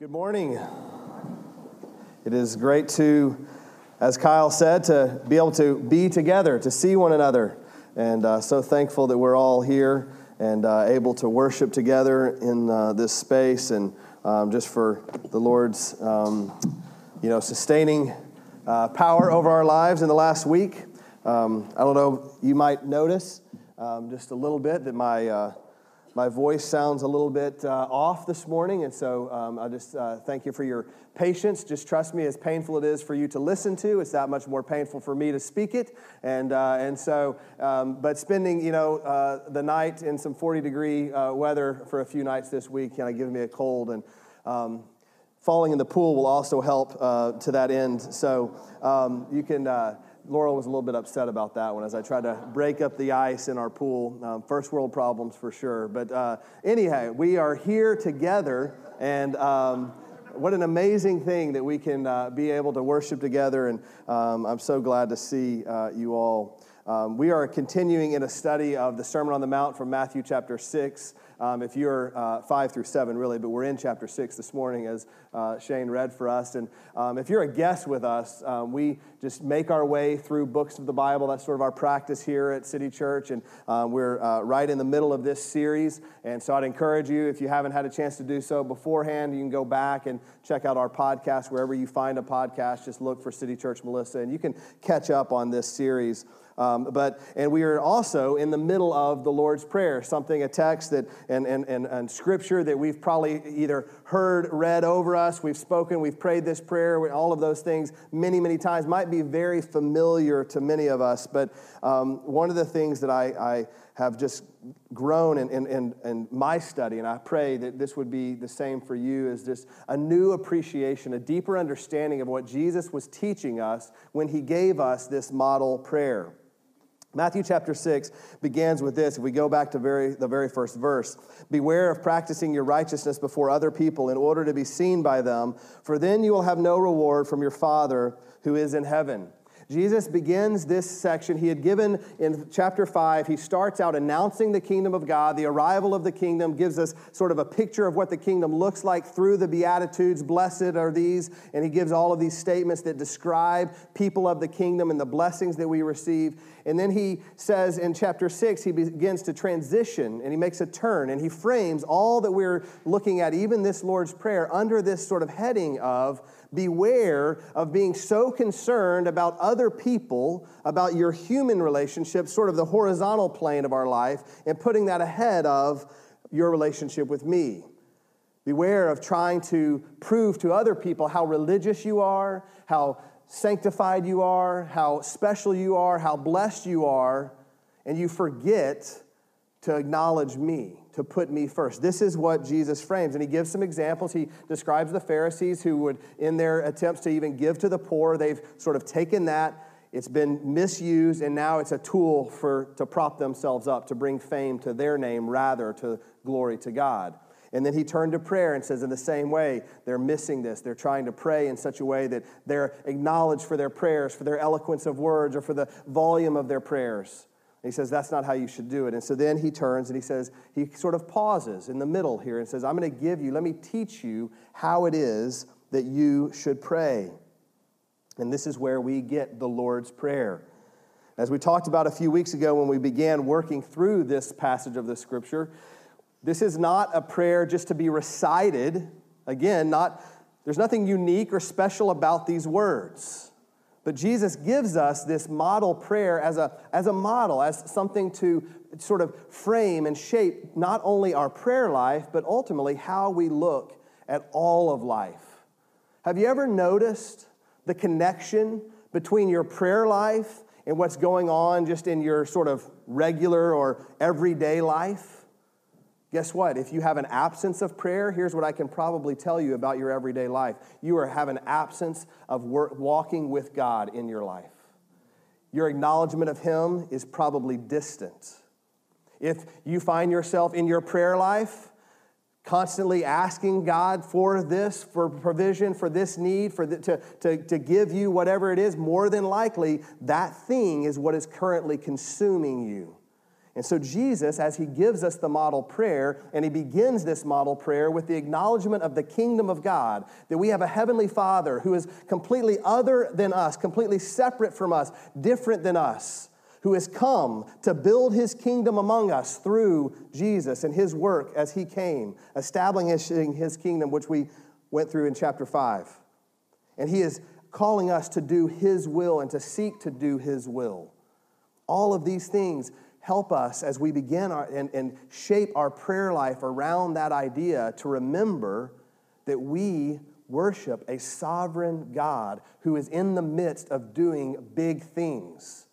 Good morning. It is great to, as Kyle said, to be able to be together, to see one another, and so thankful that we're all here and able to worship together in this space, and just for the Lord's, sustaining power over our lives in the last week. I don't know, you might notice just a little bit that my voice sounds a little bit off this morning, and so I just thank you for your patience. Just trust me, as painful it is for you to listen to, it's that much more painful for me to speak it. But spending the night in some 40-degree weather for a few nights this week kind of giving me a cold, and falling in the pool will also help to that end. So you can. Laurel was a little bit upset about that one as I tried to break up the ice in our pool. First world problems for sure. But anyhow, we are here together, and what an amazing thing that we can be able to worship together. And I'm so glad to see you all. We are continuing in a study of the Sermon on the Mount from Matthew chapter 6. If you're 5 through 7, really, but we're in chapter 6 this morning as Shane read for us. And if you're a guest with us, we just make our way through books of the Bible. That's sort of our practice here at City Church, and we're right in the middle of this series. And so I'd encourage you, if you haven't had a chance to do so beforehand, you can go back and check out our podcast. Wherever you find a podcast, just look for City Church Melissa, and you can catch up on this series. And we are also in the middle of the Lord's Prayer, a text that and scripture that we've probably either heard read over us, we've spoken, we've prayed this prayer, all of those things many, many times, might be very familiar to many of us. But one of the things that I have just grown in my study, and I pray that this would be the same for you, is just a new appreciation, a deeper understanding of what Jesus was teaching us when he gave us this model prayer. Matthew chapter 6 begins with this. If we go back to the very first verse, "Beware of practicing your righteousness before other people in order to be seen by them, for then you will have no reward from your Father who is in heaven." Jesus begins this section. He had given in chapter 5, he starts out announcing the kingdom of God, the arrival of the kingdom, gives us sort of a picture of what the kingdom looks like through the Beatitudes. Blessed are these, and he gives all of these statements that describe people of the kingdom and the blessings that we receive. And then he says in chapter 6, he begins to transition, and he makes a turn, and he frames all that we're looking at, even this Lord's Prayer, under this sort of heading of beware of being so concerned about other people, about your human relationships, sort of the horizontal plane of our life, and putting that ahead of your relationship with me. Beware of trying to prove to other people how religious you are, how sanctified you are, how special you are, how blessed you are, and you forget to acknowledge me, to put me first. This is what Jesus frames, and he gives some examples. He describes the Pharisees who would, in their attempts to even give to the poor, they've sort of taken that, it's been misused, and now it's a tool to prop themselves up, to bring fame to their name rather to glory to God. And then he turned to prayer and says, in the same way, they're missing this. They're trying to pray in such a way that they're acknowledged for their prayers, for their eloquence of words, or for the volume of their prayers. And he says, that's not how you should do it. And so then he turns and he says, he sort of pauses in the middle here and says, I'm going to let me teach you how it is that you should pray. And this is where we get the Lord's Prayer. As we talked about a few weeks ago when we began working through this passage of the scripture, this is not a prayer just to be recited. Again, there's nothing unique or special about these words. But Jesus gives us this model prayer as a model, as something to sort of frame and shape not only our prayer life, but ultimately how we look at all of life. Have you ever noticed the connection between your prayer life and what's going on just in your sort of regular or everyday life? Guess what? If you have an absence of prayer, here's what I can probably tell you about your everyday life. You have an absence of walking with God in your life. Your acknowledgement of him is probably distant. If you find yourself in your prayer life constantly asking God for this, for provision, for this need, to give you whatever it is, more than likely that thing is what is currently consuming you. And so Jesus, as he gives us the model prayer, and he begins this model prayer with the acknowledgement of the kingdom of God, that we have a heavenly Father who is completely other than us, completely separate from us, different than us, who has come to build his kingdom among us through Jesus and his work as he came, establishing his kingdom, which we went through in chapter 5. And he is calling us to do his will and to seek to do his will. All of these things help us as we begin and shape our prayer life around that idea to remember that we worship a sovereign God who is in the midst of doing big things.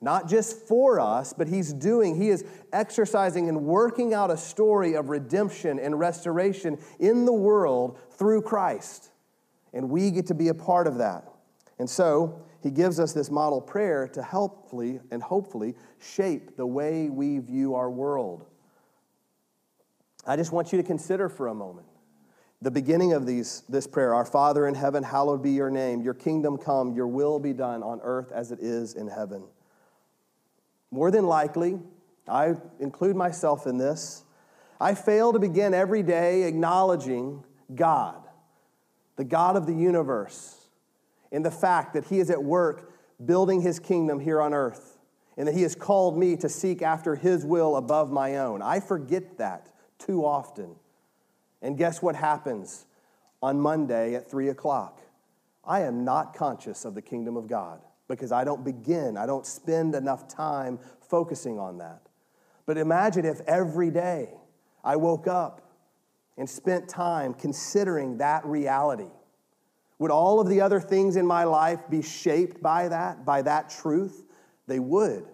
Not just for us, but he is exercising and working out a story of redemption and restoration in the world through Christ. And we get to be a part of that. And so he gives us this model prayer to hopefully shape the way we view our world. I just want you to consider for a moment the beginning of this prayer. Our Father in heaven, hallowed be your name. Your kingdom come, your will be done on earth as it is in heaven. More than likely, I include myself in this, I fail to begin every day acknowledging God, the God of the universe, and the fact that he is at work building his kingdom here on earth, and that he has called me to seek after his will above my own. I forget that too often. And guess what happens on Monday at 3:00? I am not conscious of the kingdom of God because I don't spend enough time focusing on that. But imagine if every day I woke up and spent time considering that reality. Would all of the other things in my life be shaped by that truth? They would.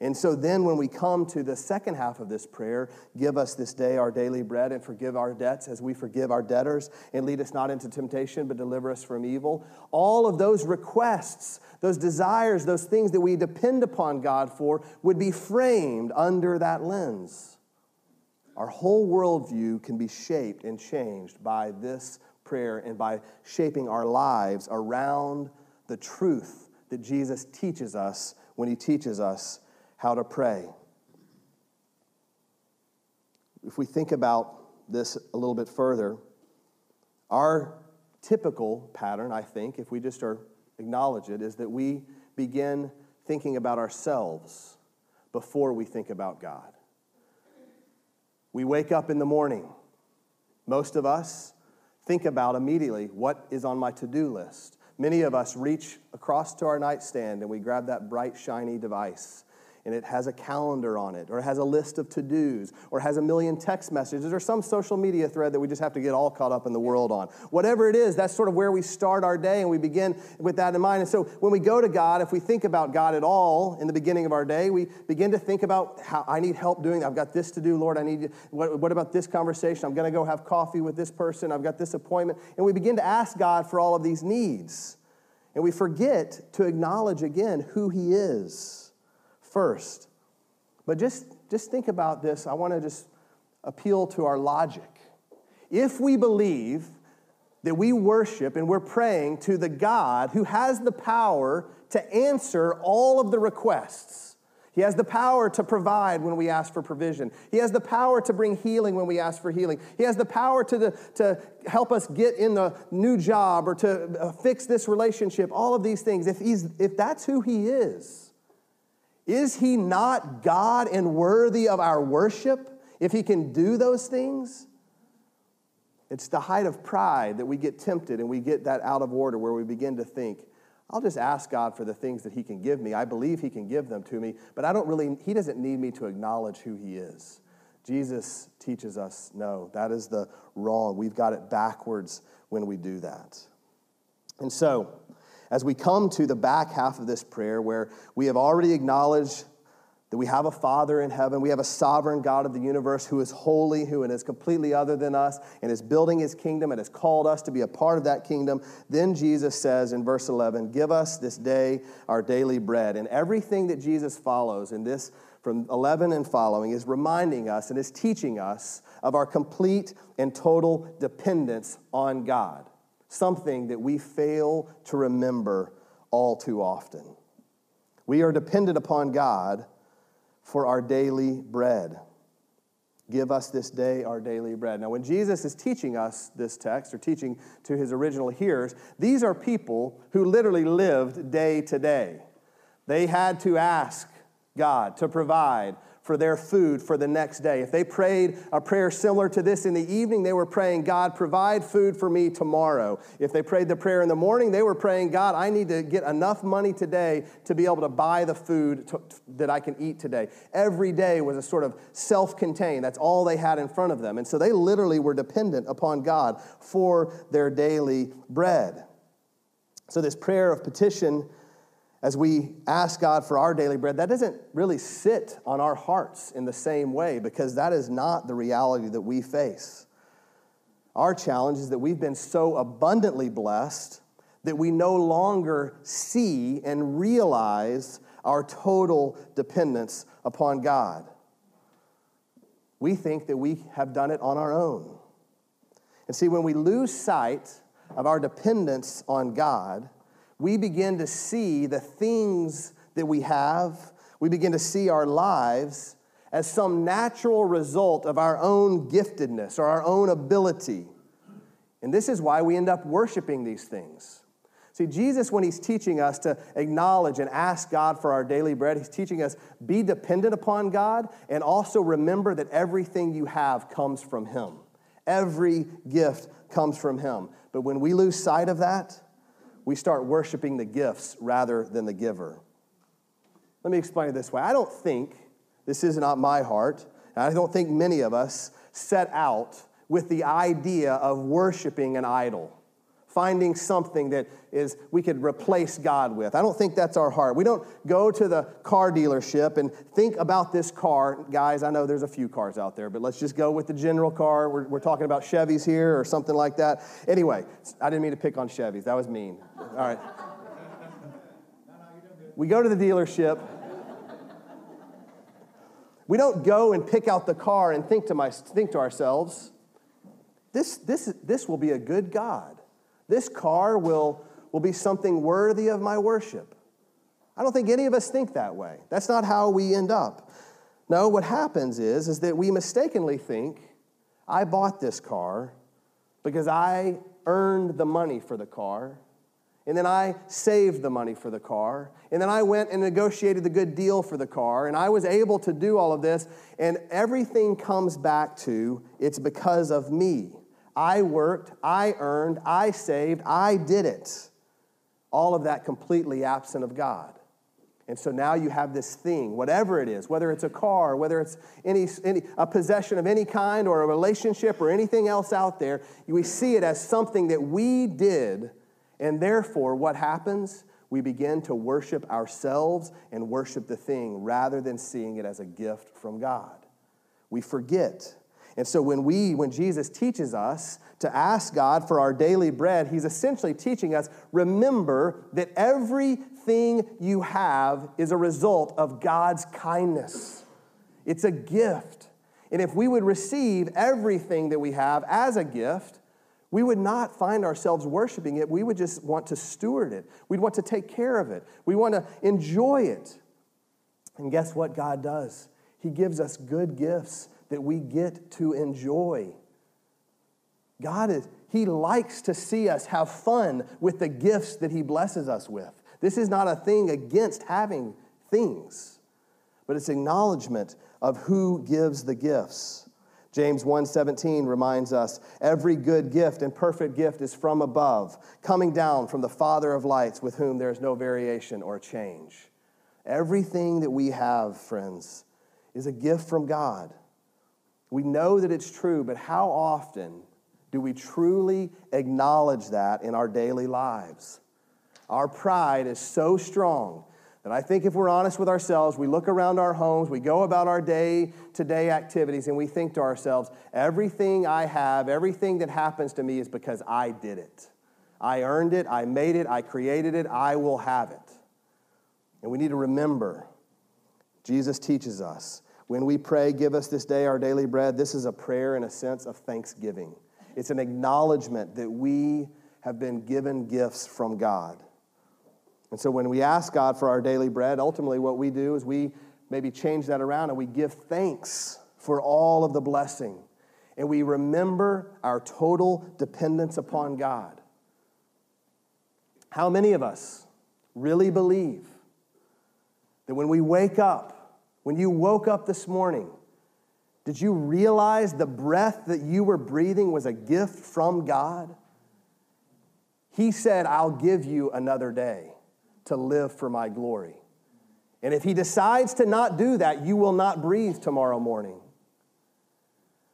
And so then when we come to the second half of this prayer, give us this day our daily bread and forgive our debts as we forgive our debtors, and lead us not into temptation, but deliver us from evil. All of those requests, those desires, those things that we depend upon God for would be framed under that lens. Our whole worldview can be shaped and changed by this prayer and by shaping our lives around the truth that Jesus teaches us when he teaches us how to pray. If we think about this a little bit further, our typical pattern, I think, if we just acknowledge it, is that we begin thinking about ourselves before we think about God. We wake up in the morning. Most of us think about immediately what is on my to-do list. Many of us reach across to our nightstand and we grab that bright, shiny device, and it has a calendar on it, or it has a list of to-dos, or it has a million text messages, or some social media thread that we just have to get all caught up in the world on. Whatever it is, that's sort of where we start our day, and we begin with that in mind. And so when we go to God, if we think about God at all in the beginning of our day, we begin to think about how I need help doing that. I've got this to do, Lord. I need you. What about this conversation? I'm going to go have coffee with this person. I've got this appointment. And we begin to ask God for all of these needs. And we forget to acknowledge again who he is first. But just think about this. I want to just appeal to our logic. If we believe that we worship and we're praying to the God who has the power to answer all of the requests, he has the power to provide when we ask for provision. He has the power to bring healing when we ask for healing. He has the power to help us get in the new job or to fix this relationship, all of these things. If that's who he is he not God and worthy of our worship if he can do those things? It's the height of pride that we get tempted and we get that out of order where we begin to think, I'll just ask God for the things that he can give me. I believe he can give them to me, but he doesn't need me to acknowledge who he is. Jesus teaches us, no, that is the wrong. We've got it backwards when we do that. And so, as we come to the back half of this prayer where we have already acknowledged that we have a Father in heaven, we have a sovereign God of the universe who is holy, who is completely other than us, and is building his kingdom and has called us to be a part of that kingdom, then Jesus says in verse 11, give us this day our daily bread. And everything that Jesus follows in this from 11 and following is reminding us and is teaching us of our complete and total dependence on God. Something that we fail to remember all too often. We are dependent upon God for our daily bread. Give us this day our daily bread. Now, when Jesus is teaching us this text, or teaching to his original hearers, these are people who literally lived day to day. They had to ask God to provide for their food for the next day. If they prayed a prayer similar to this in the evening, they were praying, God, provide food for me tomorrow. If they prayed the prayer in the morning, they were praying, God, I need to get enough money today to be able to buy the food that I can eat today. Every day was a sort of self-contained. That's all they had in front of them. And so they literally were dependent upon God for their daily bread. So this prayer of petition, as we ask God for our daily bread, that doesn't really sit on our hearts in the same way, because that is not the reality that we face. Our challenge is that we've been so abundantly blessed that we no longer see and realize our total dependence upon God. We think that we have done it on our own. And see, when we lose sight of our dependence on God, we begin to see the things that we have. We begin to see our lives as some natural result of our own giftedness or our own ability. And this is why we end up worshiping these things. See, Jesus, when he's teaching us to acknowledge and ask God for our daily bread, he's teaching us be dependent upon God, and also remember that everything you have comes from him. Every gift comes from him. But when we lose sight of that, we start worshiping the gifts rather than the giver. Let me explain it this way. I don't think, this is not my heart, and I don't think many of us set out with the idea of worshiping an idol, finding something that is we could replace God with. I don't think that's our heart. We don't go to the car dealership and think about this car. Guys, I know there's a few cars out there, but let's just go with the general car. We're talking about Chevys here or something like that. Anyway, I didn't mean to pick on Chevys. That was mean. All right. We go to the dealership. We don't go and pick out the car and think to ourselves, this will be a good God. This car will be something worthy of my worship. I don't think any of us think that way. That's not how we end up. No, what happens is that we mistakenly think, I bought this car because I earned the money for the car, and then I saved the money for the car, and then I went and negotiated the good deal for the car, and I was able to do all of this, and everything comes back to, it's because of me. I worked, I earned, I saved, I did it. All of that completely absent of God. And so now you have this thing, whatever it is, whether it's a car, whether it's a possession of any kind or a relationship or anything else out there, we see it as something that we did, and therefore what happens? We begin to worship ourselves and worship the thing rather than seeing it as a gift from God. We forget. And so when Jesus teaches us to ask God for our daily bread, he's essentially teaching us, remember that everything you have is a result of God's kindness. It's a gift. And if we would receive everything that we have as a gift, we would not find ourselves worshiping it. We would just want to steward it. We'd want to take care of it. We want to enjoy it. And guess what God does? He gives us good gifts that we get to enjoy. He likes to see us have fun with the gifts that he blesses us with. This is not a thing against having things, but it's acknowledgement of who gives the gifts. James 1:17 reminds us, every good gift and perfect gift is from above, coming down from the Father of lights, with whom there is no variation or change. Everything that we have, friends, is a gift from God. We know that it's true, but how often do we truly acknowledge that in our daily lives? Our pride is so strong that I think if we're honest with ourselves, we look around our homes, we go about our day-to-day activities, and we think to ourselves, everything I have, everything that happens to me is because I did it. I earned it, I made it, I created it, I will have it. And we need to remember, Jesus teaches us, when we pray, give us this day our daily bread, this is a prayer in a sense of thanksgiving. It's an acknowledgement that we have been given gifts from God. And so when we ask God for our daily bread, ultimately what we do is we maybe change that around, and we give thanks for all of the blessing. And we remember our total dependence upon God. How many of us really believe that when we wake up, when you woke up this morning, did you realize the breath that you were breathing was a gift from God? He said, I'll give you another day to live for my glory. And if he decides to not do that, you will not breathe tomorrow morning.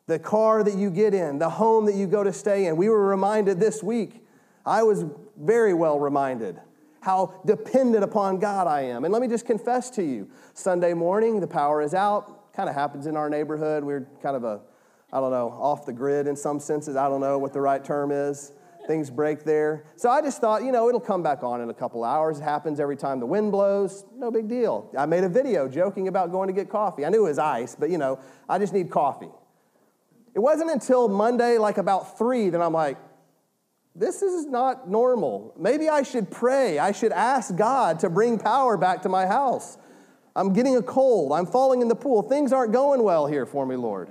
The car that you get in, the home that you go to stay in. We were reminded this week, I was very well reminded how dependent upon God I am. And let me just confess to you, Sunday morning, the power is out. Kind of happens in our neighborhood. We're kind of off the grid in some senses. I don't know what the right term is. Things break there. So I just thought, it'll come back on in a couple hours. It happens every time the wind blows. No big deal. I made a video joking about going to get coffee. I knew it was ice, but I just need coffee. It wasn't until Monday, about 3, that I'm like, this is not normal. Maybe I should pray. I should ask God to bring power back to my house. I'm getting a cold. I'm falling in the pool. Things aren't going well here for me, Lord.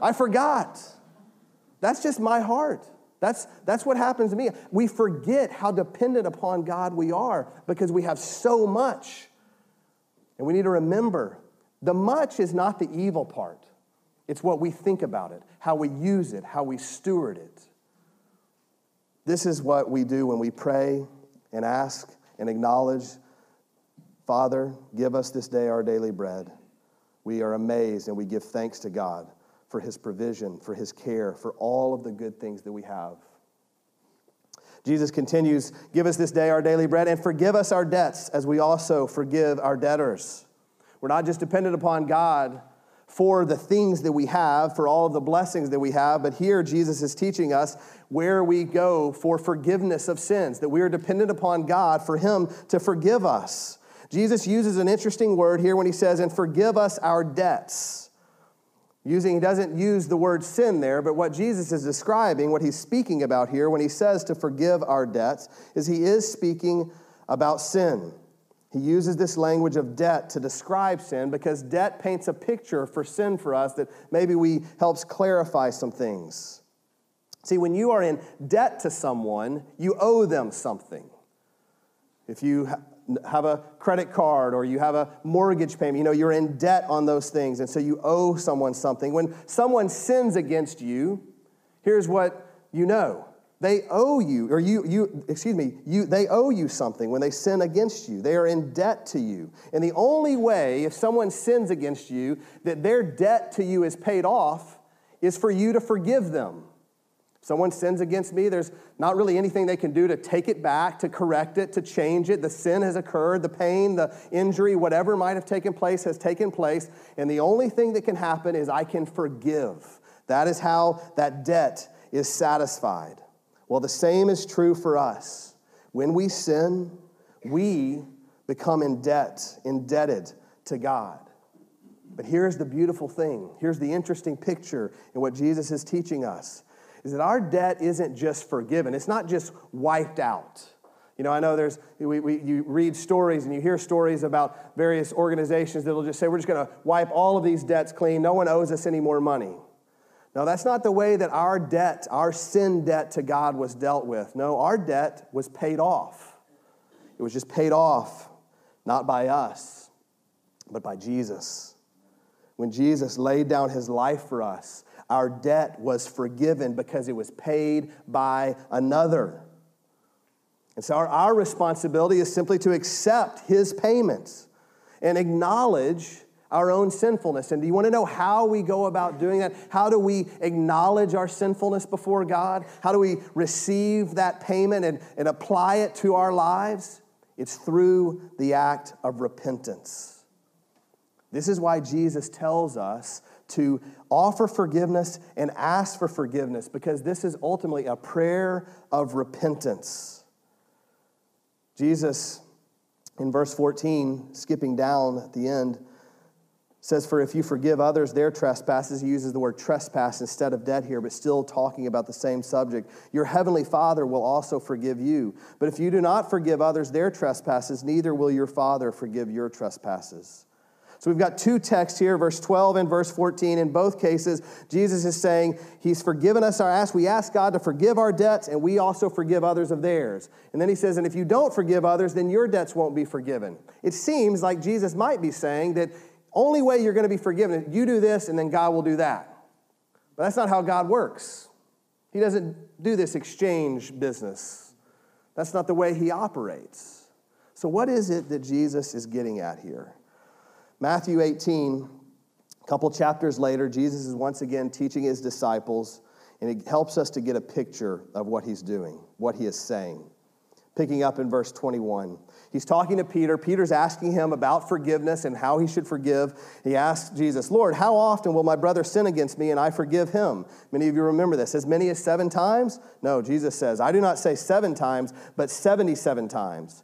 I forgot. That's just my heart. That's what happens to me. We forget how dependent upon God we are because we have so much. And we need to remember, the much is not the evil part. It's what we think about it, how we use it, how we steward it. This is what we do when we pray and ask and acknowledge, Father, give us this day our daily bread. We are amazed and we give thanks to God for his provision, for his care, for all of the good things that we have. Jesus continues, give us this day our daily bread and forgive us our debts as we also forgive our debtors. We're not just dependent upon God for the things that we have, for all of the blessings that we have, but here Jesus is teaching us where we go for forgiveness of sins, that we are dependent upon God for him to forgive us. Jesus uses an interesting word here when he says, and forgive us our debts. He doesn't use the word sin there, but what Jesus is describing, what he's speaking about here when he says to forgive our debts, is he is speaking about sin. He uses this language of debt to describe sin because debt paints a picture for sin for us that maybe helps clarify some things. See, when you are in debt to someone, you owe them something. If you have a credit card or you have a mortgage payment, you're in debt on those things, and so you owe someone something. When someone sins against you, here's what They owe you, or they owe you something when they sin against you. They are in debt to you. And the only way, if someone sins against you, that their debt to you is paid off is for you to forgive them. Someone sins against me, there's not really anything they can do to take it back, to correct it, to change it. The sin has occurred, the pain, the injury, whatever might have taken place has taken place. And the only thing that can happen is I can forgive. That is how that debt is satisfied. Well, the same is true for us. When we sin, we become indebted to God. But here's the beautiful thing. Here's the interesting picture in what Jesus is teaching us. Is that our debt isn't just forgiven. It's not just wiped out. I know you read stories and you hear stories about various organizations that will just say, we're just going to wipe all of these debts clean. No one owes us any more money. No, that's not the way that our sin debt to God was dealt with. No, our debt was paid off. It was just paid off, not by us, but by Jesus. When Jesus laid down his life for us, our debt was forgiven because it was paid by another. And so our responsibility is simply to accept his payments and acknowledge our own sinfulness. And do you want to know how we go about doing that? How do we acknowledge our sinfulness before God? How do we receive that payment and apply it to our lives? It's through the act of repentance. This is why Jesus tells us to offer forgiveness and ask for forgiveness, because this is ultimately a prayer of repentance. Jesus, in verse 14, skipping down at the end, says, for if you forgive others their trespasses, he uses the word trespass instead of debt here, but still talking about the same subject, your heavenly Father will also forgive you. But if you do not forgive others their trespasses, neither will your Father forgive your trespasses. So we've got two texts here, verse 12 and verse 14. In both cases, Jesus is saying he's forgiven us our ask. We ask God to forgive our debts, and we also forgive others of theirs. And then he says, and if you don't forgive others, then your debts won't be forgiven. It seems like Jesus might be saying that only way you're going to be forgiven is you do this, and then God will do that. But that's not how God works. He doesn't do this exchange business. That's not the way he operates. So what is it that Jesus is getting at here? Matthew 18, a couple chapters later, Jesus is once again teaching his disciples, and it helps us to get a picture of what he's doing, what he is saying. Picking up in verse 21, he's talking to Peter. Peter's asking him about forgiveness and how he should forgive. He asks Jesus, Lord, how often will my brother sin against me and I forgive him? Many of you remember this. As many as 7 times? No, Jesus says, I do not say 7 times, but 77 times.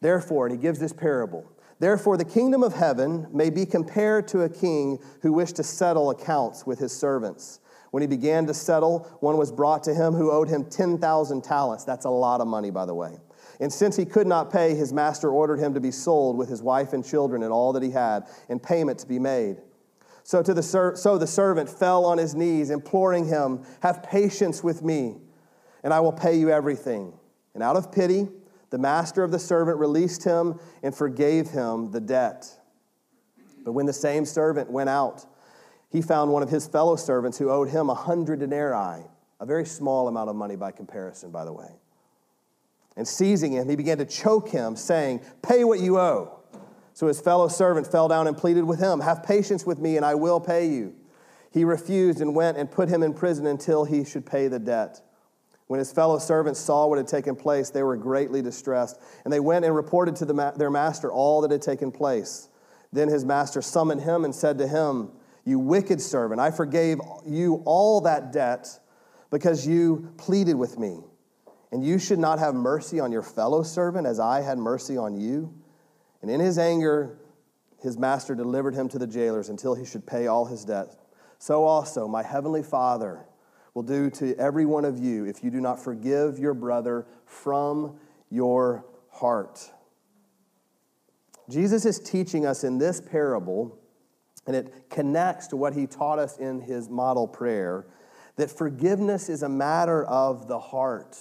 Therefore, and he gives this parable, therefore the kingdom of heaven may be compared to a king who wished to settle accounts with his servants. When he began to settle, one was brought to him who owed him 10,000 talents. That's a lot of money, by the way. And since he could not pay, his master ordered him to be sold with his wife and children and all that he had, and payment to be made. So the servant fell on his knees, imploring him, have patience with me, and I will pay you everything. And out of pity, the master of the servant released him and forgave him the debt. But when the same servant went out, he found one of his fellow servants who owed him 100 denarii, a very small amount of money by comparison, by the way. And seizing him, he began to choke him, saying, pay what you owe. So his fellow servant fell down and pleaded with him, have patience with me and I will pay you. He refused and went and put him in prison until he should pay the debt. When his fellow servants saw what had taken place, they were greatly distressed. And they went and reported to their master all that had taken place. Then his master summoned him and said to him, you wicked servant, I forgave you all that debt because you pleaded with me. And you should not have mercy on your fellow servant as I had mercy on you. And in his anger, his master delivered him to the jailers until he should pay all his debt. So also my heavenly Father will do to every one of you if you do not forgive your brother from your heart. Jesus is teaching us in this parable, and it connects to what he taught us in his model prayer, that forgiveness is a matter of the heart.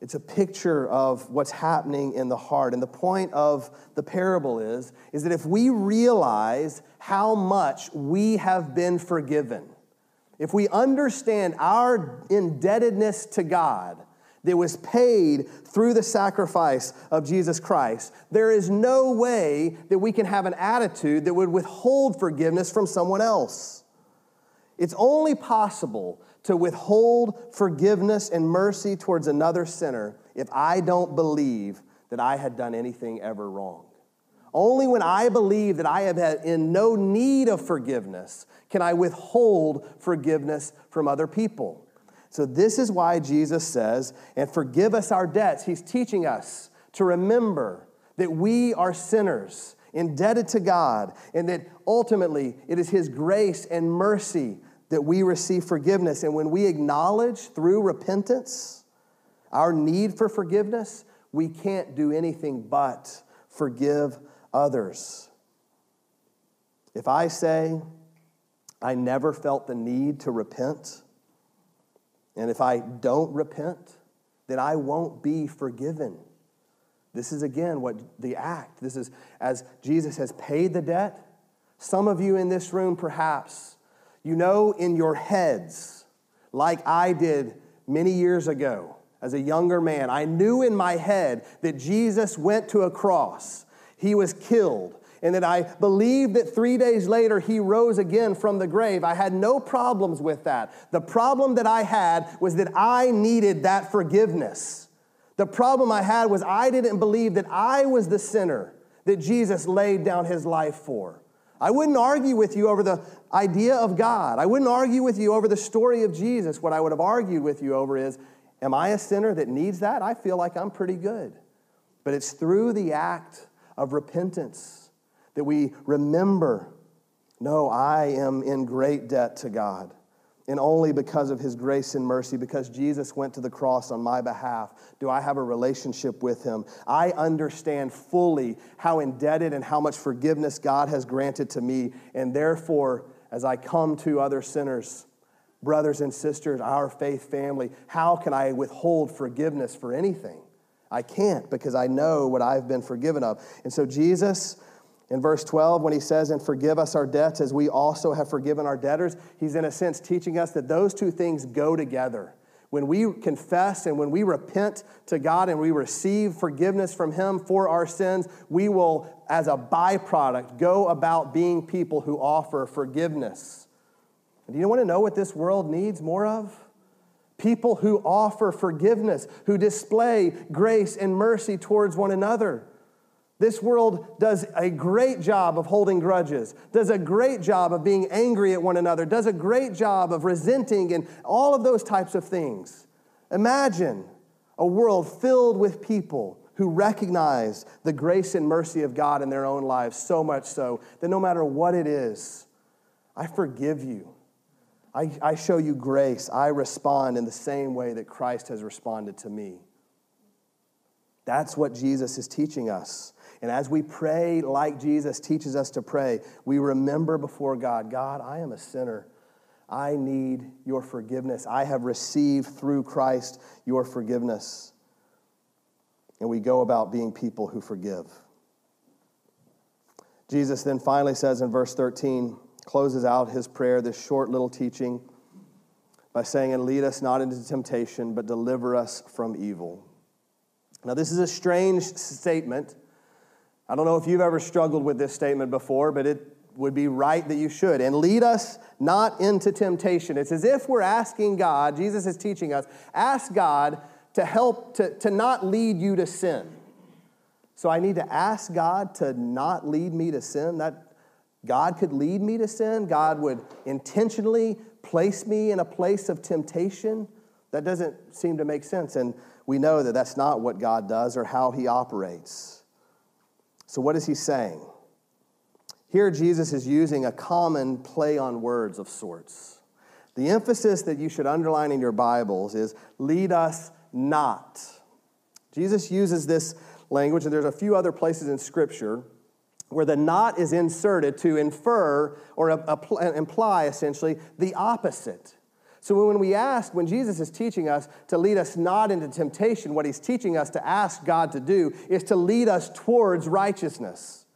It's a picture of what's happening in the heart. And the point of the parable is that if we realize how much we have been forgiven, if we understand our indebtedness to God that was paid through the sacrifice of Jesus Christ, there is no way that we can have an attitude that would withhold forgiveness from someone else. It's only possible to withhold forgiveness and mercy towards another sinner if I don't believe that I had done anything ever wrong. Only when I believe that I have had in no need of forgiveness can I withhold forgiveness from other people. So this is why Jesus says, and forgive us our debts. He's teaching us to remember that we are sinners, indebted to God, and that ultimately it is his grace and mercy that we receive forgiveness. And when we acknowledge through repentance our need for forgiveness, we can't do anything but forgive others. If I say I never felt the need to repent, and if I don't repent, then I won't be forgiven. This is again what the act. This is as Jesus has paid the debt. Some of you in this room, perhaps, you know in your heads, like I did many years ago as a younger man, I knew in my head that Jesus went to a cross. He was killed. And that I believed that 3 days later he rose again from the grave. I had no problems with that. The problem that I had was that I needed that forgiveness. The problem I had was I didn't believe that I was the sinner that Jesus laid down his life for. I wouldn't argue with you over the idea of God. I wouldn't argue with you over the story of Jesus. What I would have argued with you over is, am I a sinner that needs that? I feel like I'm pretty good. But it's through the act of repentance that we remember, no, I am in great debt to God. and only because of his grace and mercy, because Jesus went to the cross on my behalf, do I have a relationship with him. I understand fully how indebted and how much forgiveness God has granted to me, and therefore, as I come to other sinners, brothers and sisters, our faith family, how can I withhold forgiveness for anything? I can't, because I know what I've been forgiven of. And so Jesus, in verse 12, when he says, "And forgive us our debts as we also have forgiven our debtors," he's in a sense teaching us that those two things go together. When we confess and when we repent to God and we receive forgiveness from him for our sins, we will, as a byproduct, go about being people who offer forgiveness. Do you want to know what this world needs more of? People who offer forgiveness, who display grace and mercy towards one another. This world does a great job of holding grudges, does a great job of being angry at one another, does a great job of resenting and all of those types of things. Imagine a world filled with people who recognize the grace and mercy of God in their own lives, so much so that no matter what it is, I forgive you. I show you grace. I respond in the same way that Christ has responded to me. That's what Jesus is teaching us. And as we pray like Jesus teaches us to pray, we remember before God, God, I am a sinner. I need your forgiveness. I have received through Christ your forgiveness. And we go about being people who forgive. Jesus then finally says in verse 13, closes out his prayer, this short little teaching, by saying, "And lead us not into temptation, but deliver us from evil." Now, this is a strange statement. I don't know if you've ever struggled with this statement before, but it would be right that you should. And lead us not into temptation. It's as if we're asking God, Jesus is teaching us, ask God to help, to not lead you to sin. So I need to ask God to not lead me to sin? That God could lead me to sin. God would intentionally place me in a place of temptation. That doesn't seem to make sense. And we know that that's not what God does or how he operates. So what is he saying? Here Jesus is using a common play on words of sorts. The emphasis that you should underline in your Bibles is lead us not. Jesus uses this language, and there's a few other places in Scripture where the "not" is inserted to infer or imply, essentially, the opposite. So when we ask, when Jesus is teaching us to lead us not into temptation, what he's teaching us to ask God to do is to lead us towards righteousness.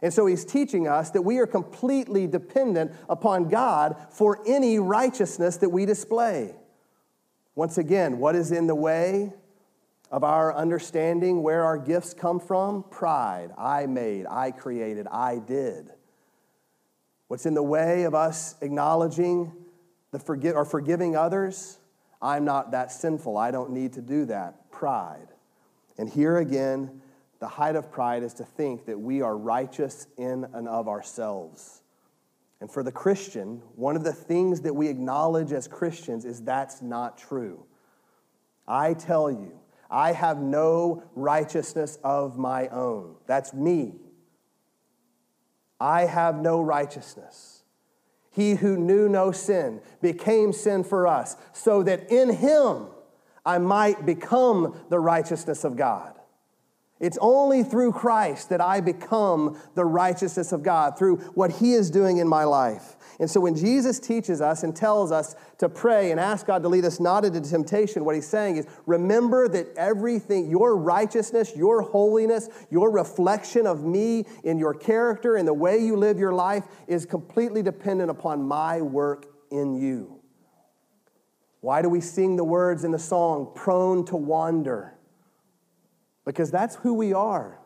And so he's teaching us that we are completely dependent upon God for any righteousness that we display. Once again, what is in the way of our understanding where our gifts come from? Pride. I made, I created, I did. What's in the way of us acknowledging or forgiving others? I'm not that sinful. I don't need to do that. Pride. And here again, the height of pride is to think that we are righteous in and of ourselves. And for the Christian, one of the things that we acknowledge as Christians is that's not true. I tell you, I have no righteousness of my own. That's me. I have no righteousness. He who knew no sin became sin for us, so that in him I might become the righteousness of God. It's only through Christ that I become the righteousness of God, through what he is doing in my life. And so when Jesus teaches us and tells us to pray and ask God to lead us not into temptation, what he's saying is, remember that everything, your righteousness, your holiness, your reflection of me in your character and the way you live your life is completely dependent upon my work in you. Why do we sing the words in the song, "Prone to Wander"? Because that's who we are.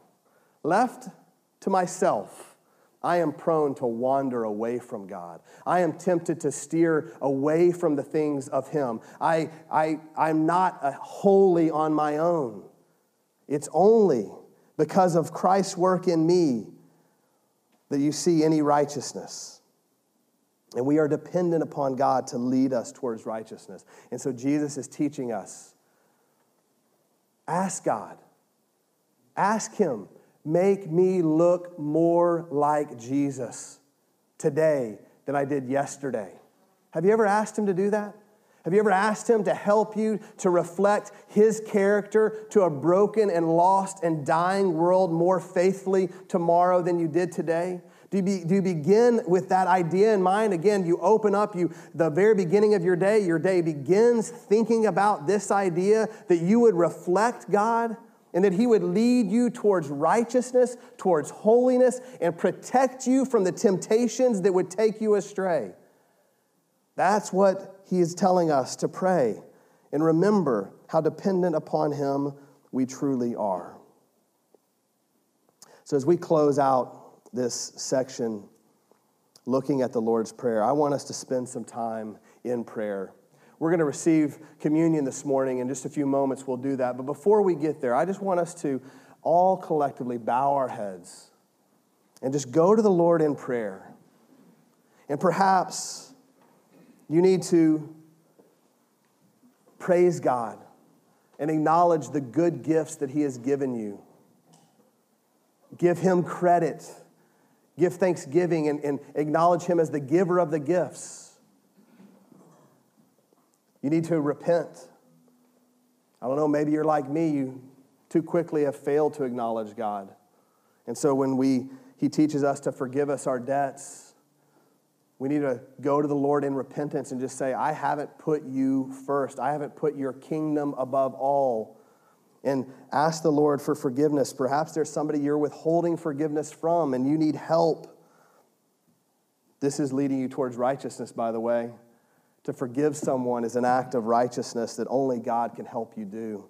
Left to myself, I am prone to wander away from God. I am tempted to steer away from the things of him. I'm not wholly on my own. It's only because of Christ's work in me that you see any righteousness. And we are dependent upon God to lead us towards righteousness. And so Jesus is teaching us, ask God. Ask him, make me look more like Jesus today than I did yesterday. Have you ever asked him to do that? Have you ever asked him to help you to reflect his character to a broken and lost and dying world more faithfully tomorrow than you did today? Do you begin with that idea in mind? Again, you open up, the very beginning of your day begins thinking about this idea that you would reflect God and that he would lead you towards righteousness, towards holiness, and protect you from the temptations that would take you astray. That's what he is telling us to pray and remember how dependent upon him we truly are. So as we close out this section, looking at the Lord's Prayer, I want us to spend some time in prayer. We're going to receive communion this morning. In just a few moments, we'll do that. But before we get there, I just want us to all collectively bow our heads and just go to the Lord in prayer. And perhaps you need to praise God and acknowledge the good gifts that he has given you. Give him credit. Give thanksgiving and acknowledge him as the giver of the gifts. You need to repent. I don't know, maybe you're like me. You too quickly have failed to acknowledge God. And so when he teaches us to forgive us our debts, we need to go to the Lord in repentance and just say, I haven't put you first. I haven't put your kingdom above all. And ask the Lord for forgiveness. Perhaps there's somebody you're withholding forgiveness from and you need help. This is leading you towards righteousness, by the way. To forgive someone is an act of righteousness that only God can help you do.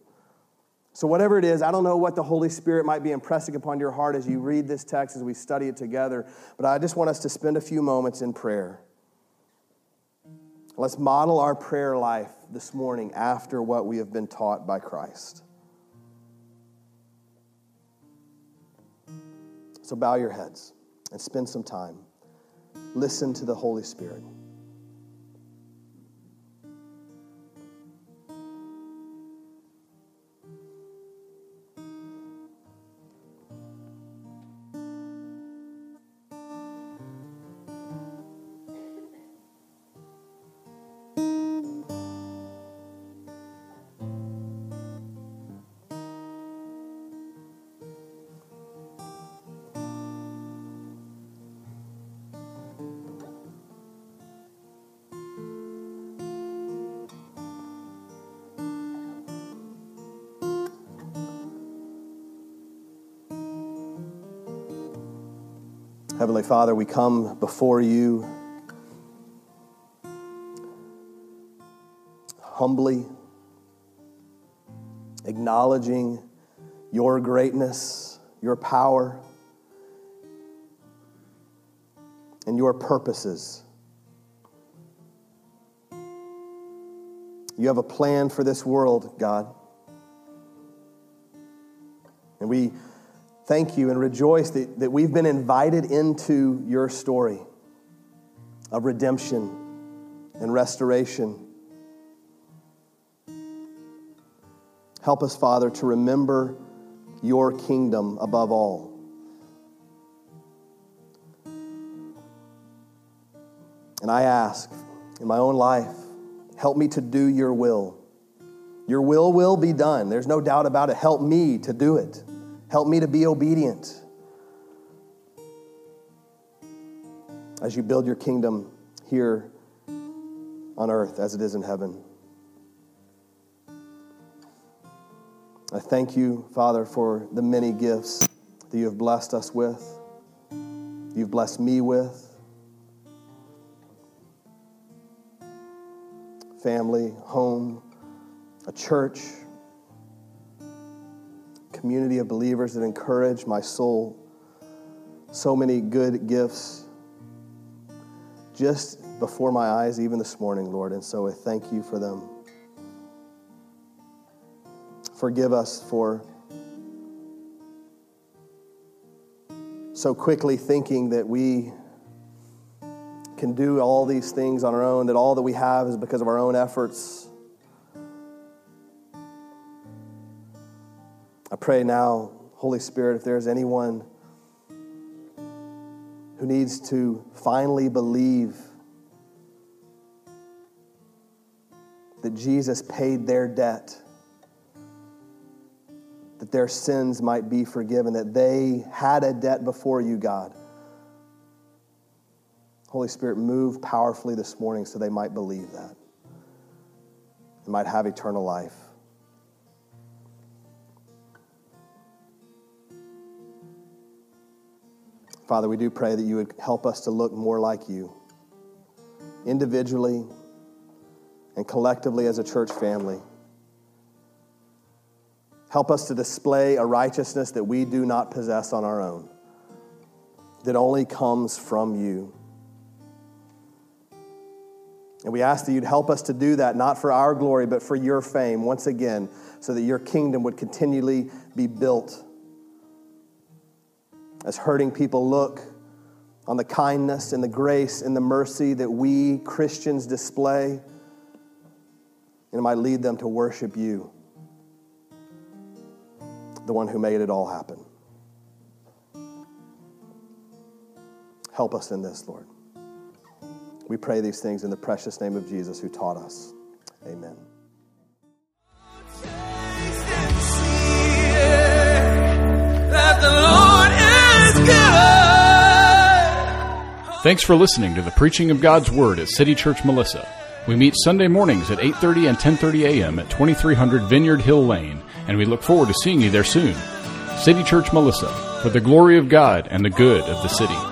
So whatever it is, I don't know what the Holy Spirit might be impressing upon your heart as you read this text, as we study it together, but I just want us to spend a few moments in prayer. Let's model our prayer life this morning after what we have been taught by Christ. So bow your heads and spend some time. Listen to the Holy Spirit. Heavenly Father, we come before you humbly, acknowledging your greatness, your power, and your purposes. You have a plan for this world, God. And we thank you and rejoice that we've been invited into your story of redemption and restoration. Help us, Father, to remember your kingdom above all. And I ask in my own life, help me to do your will. Your will be done. There's no doubt about it. Help me to do it. Help me to be obedient as you build your kingdom here on earth as it is in heaven. I thank you, Father, for the many gifts that you have blessed us with, you've blessed me with, family, home, a church, community of believers that encourage my soul. So many good gifts just before my eyes even this morning, Lord, and so I thank you for them. Forgive us for so quickly thinking that we can do all these things on our own, that all that we have is because of our own efforts. I pray now, Holy Spirit, if there's anyone who needs to finally believe that Jesus paid their debt, that their sins might be forgiven, that they had a debt before you, God. Holy Spirit, move powerfully this morning so they might believe that and might have eternal life. Father, we do pray that you would help us to look more like you, individually and collectively as a church family. Help us to display a righteousness that we do not possess on our own, that only comes from you. And we ask that you'd help us to do that, not for our glory, but for your fame, once again, so that your kingdom would continually be built. As hurting people look on the kindness and the grace and the mercy that we Christians display, and it might lead them to worship you, the one who made it all happen. Help us in this, Lord. We pray these things in the precious name of Jesus who taught us. Amen. Thanks for listening to the preaching of God's Word at City Church Melissa. We meet Sunday mornings at 8:30 and 10:30 a.m. at 2300 Vineyard Hill Lane, and we look forward to seeing you there soon. City Church Melissa, for the glory of God and the good of the city.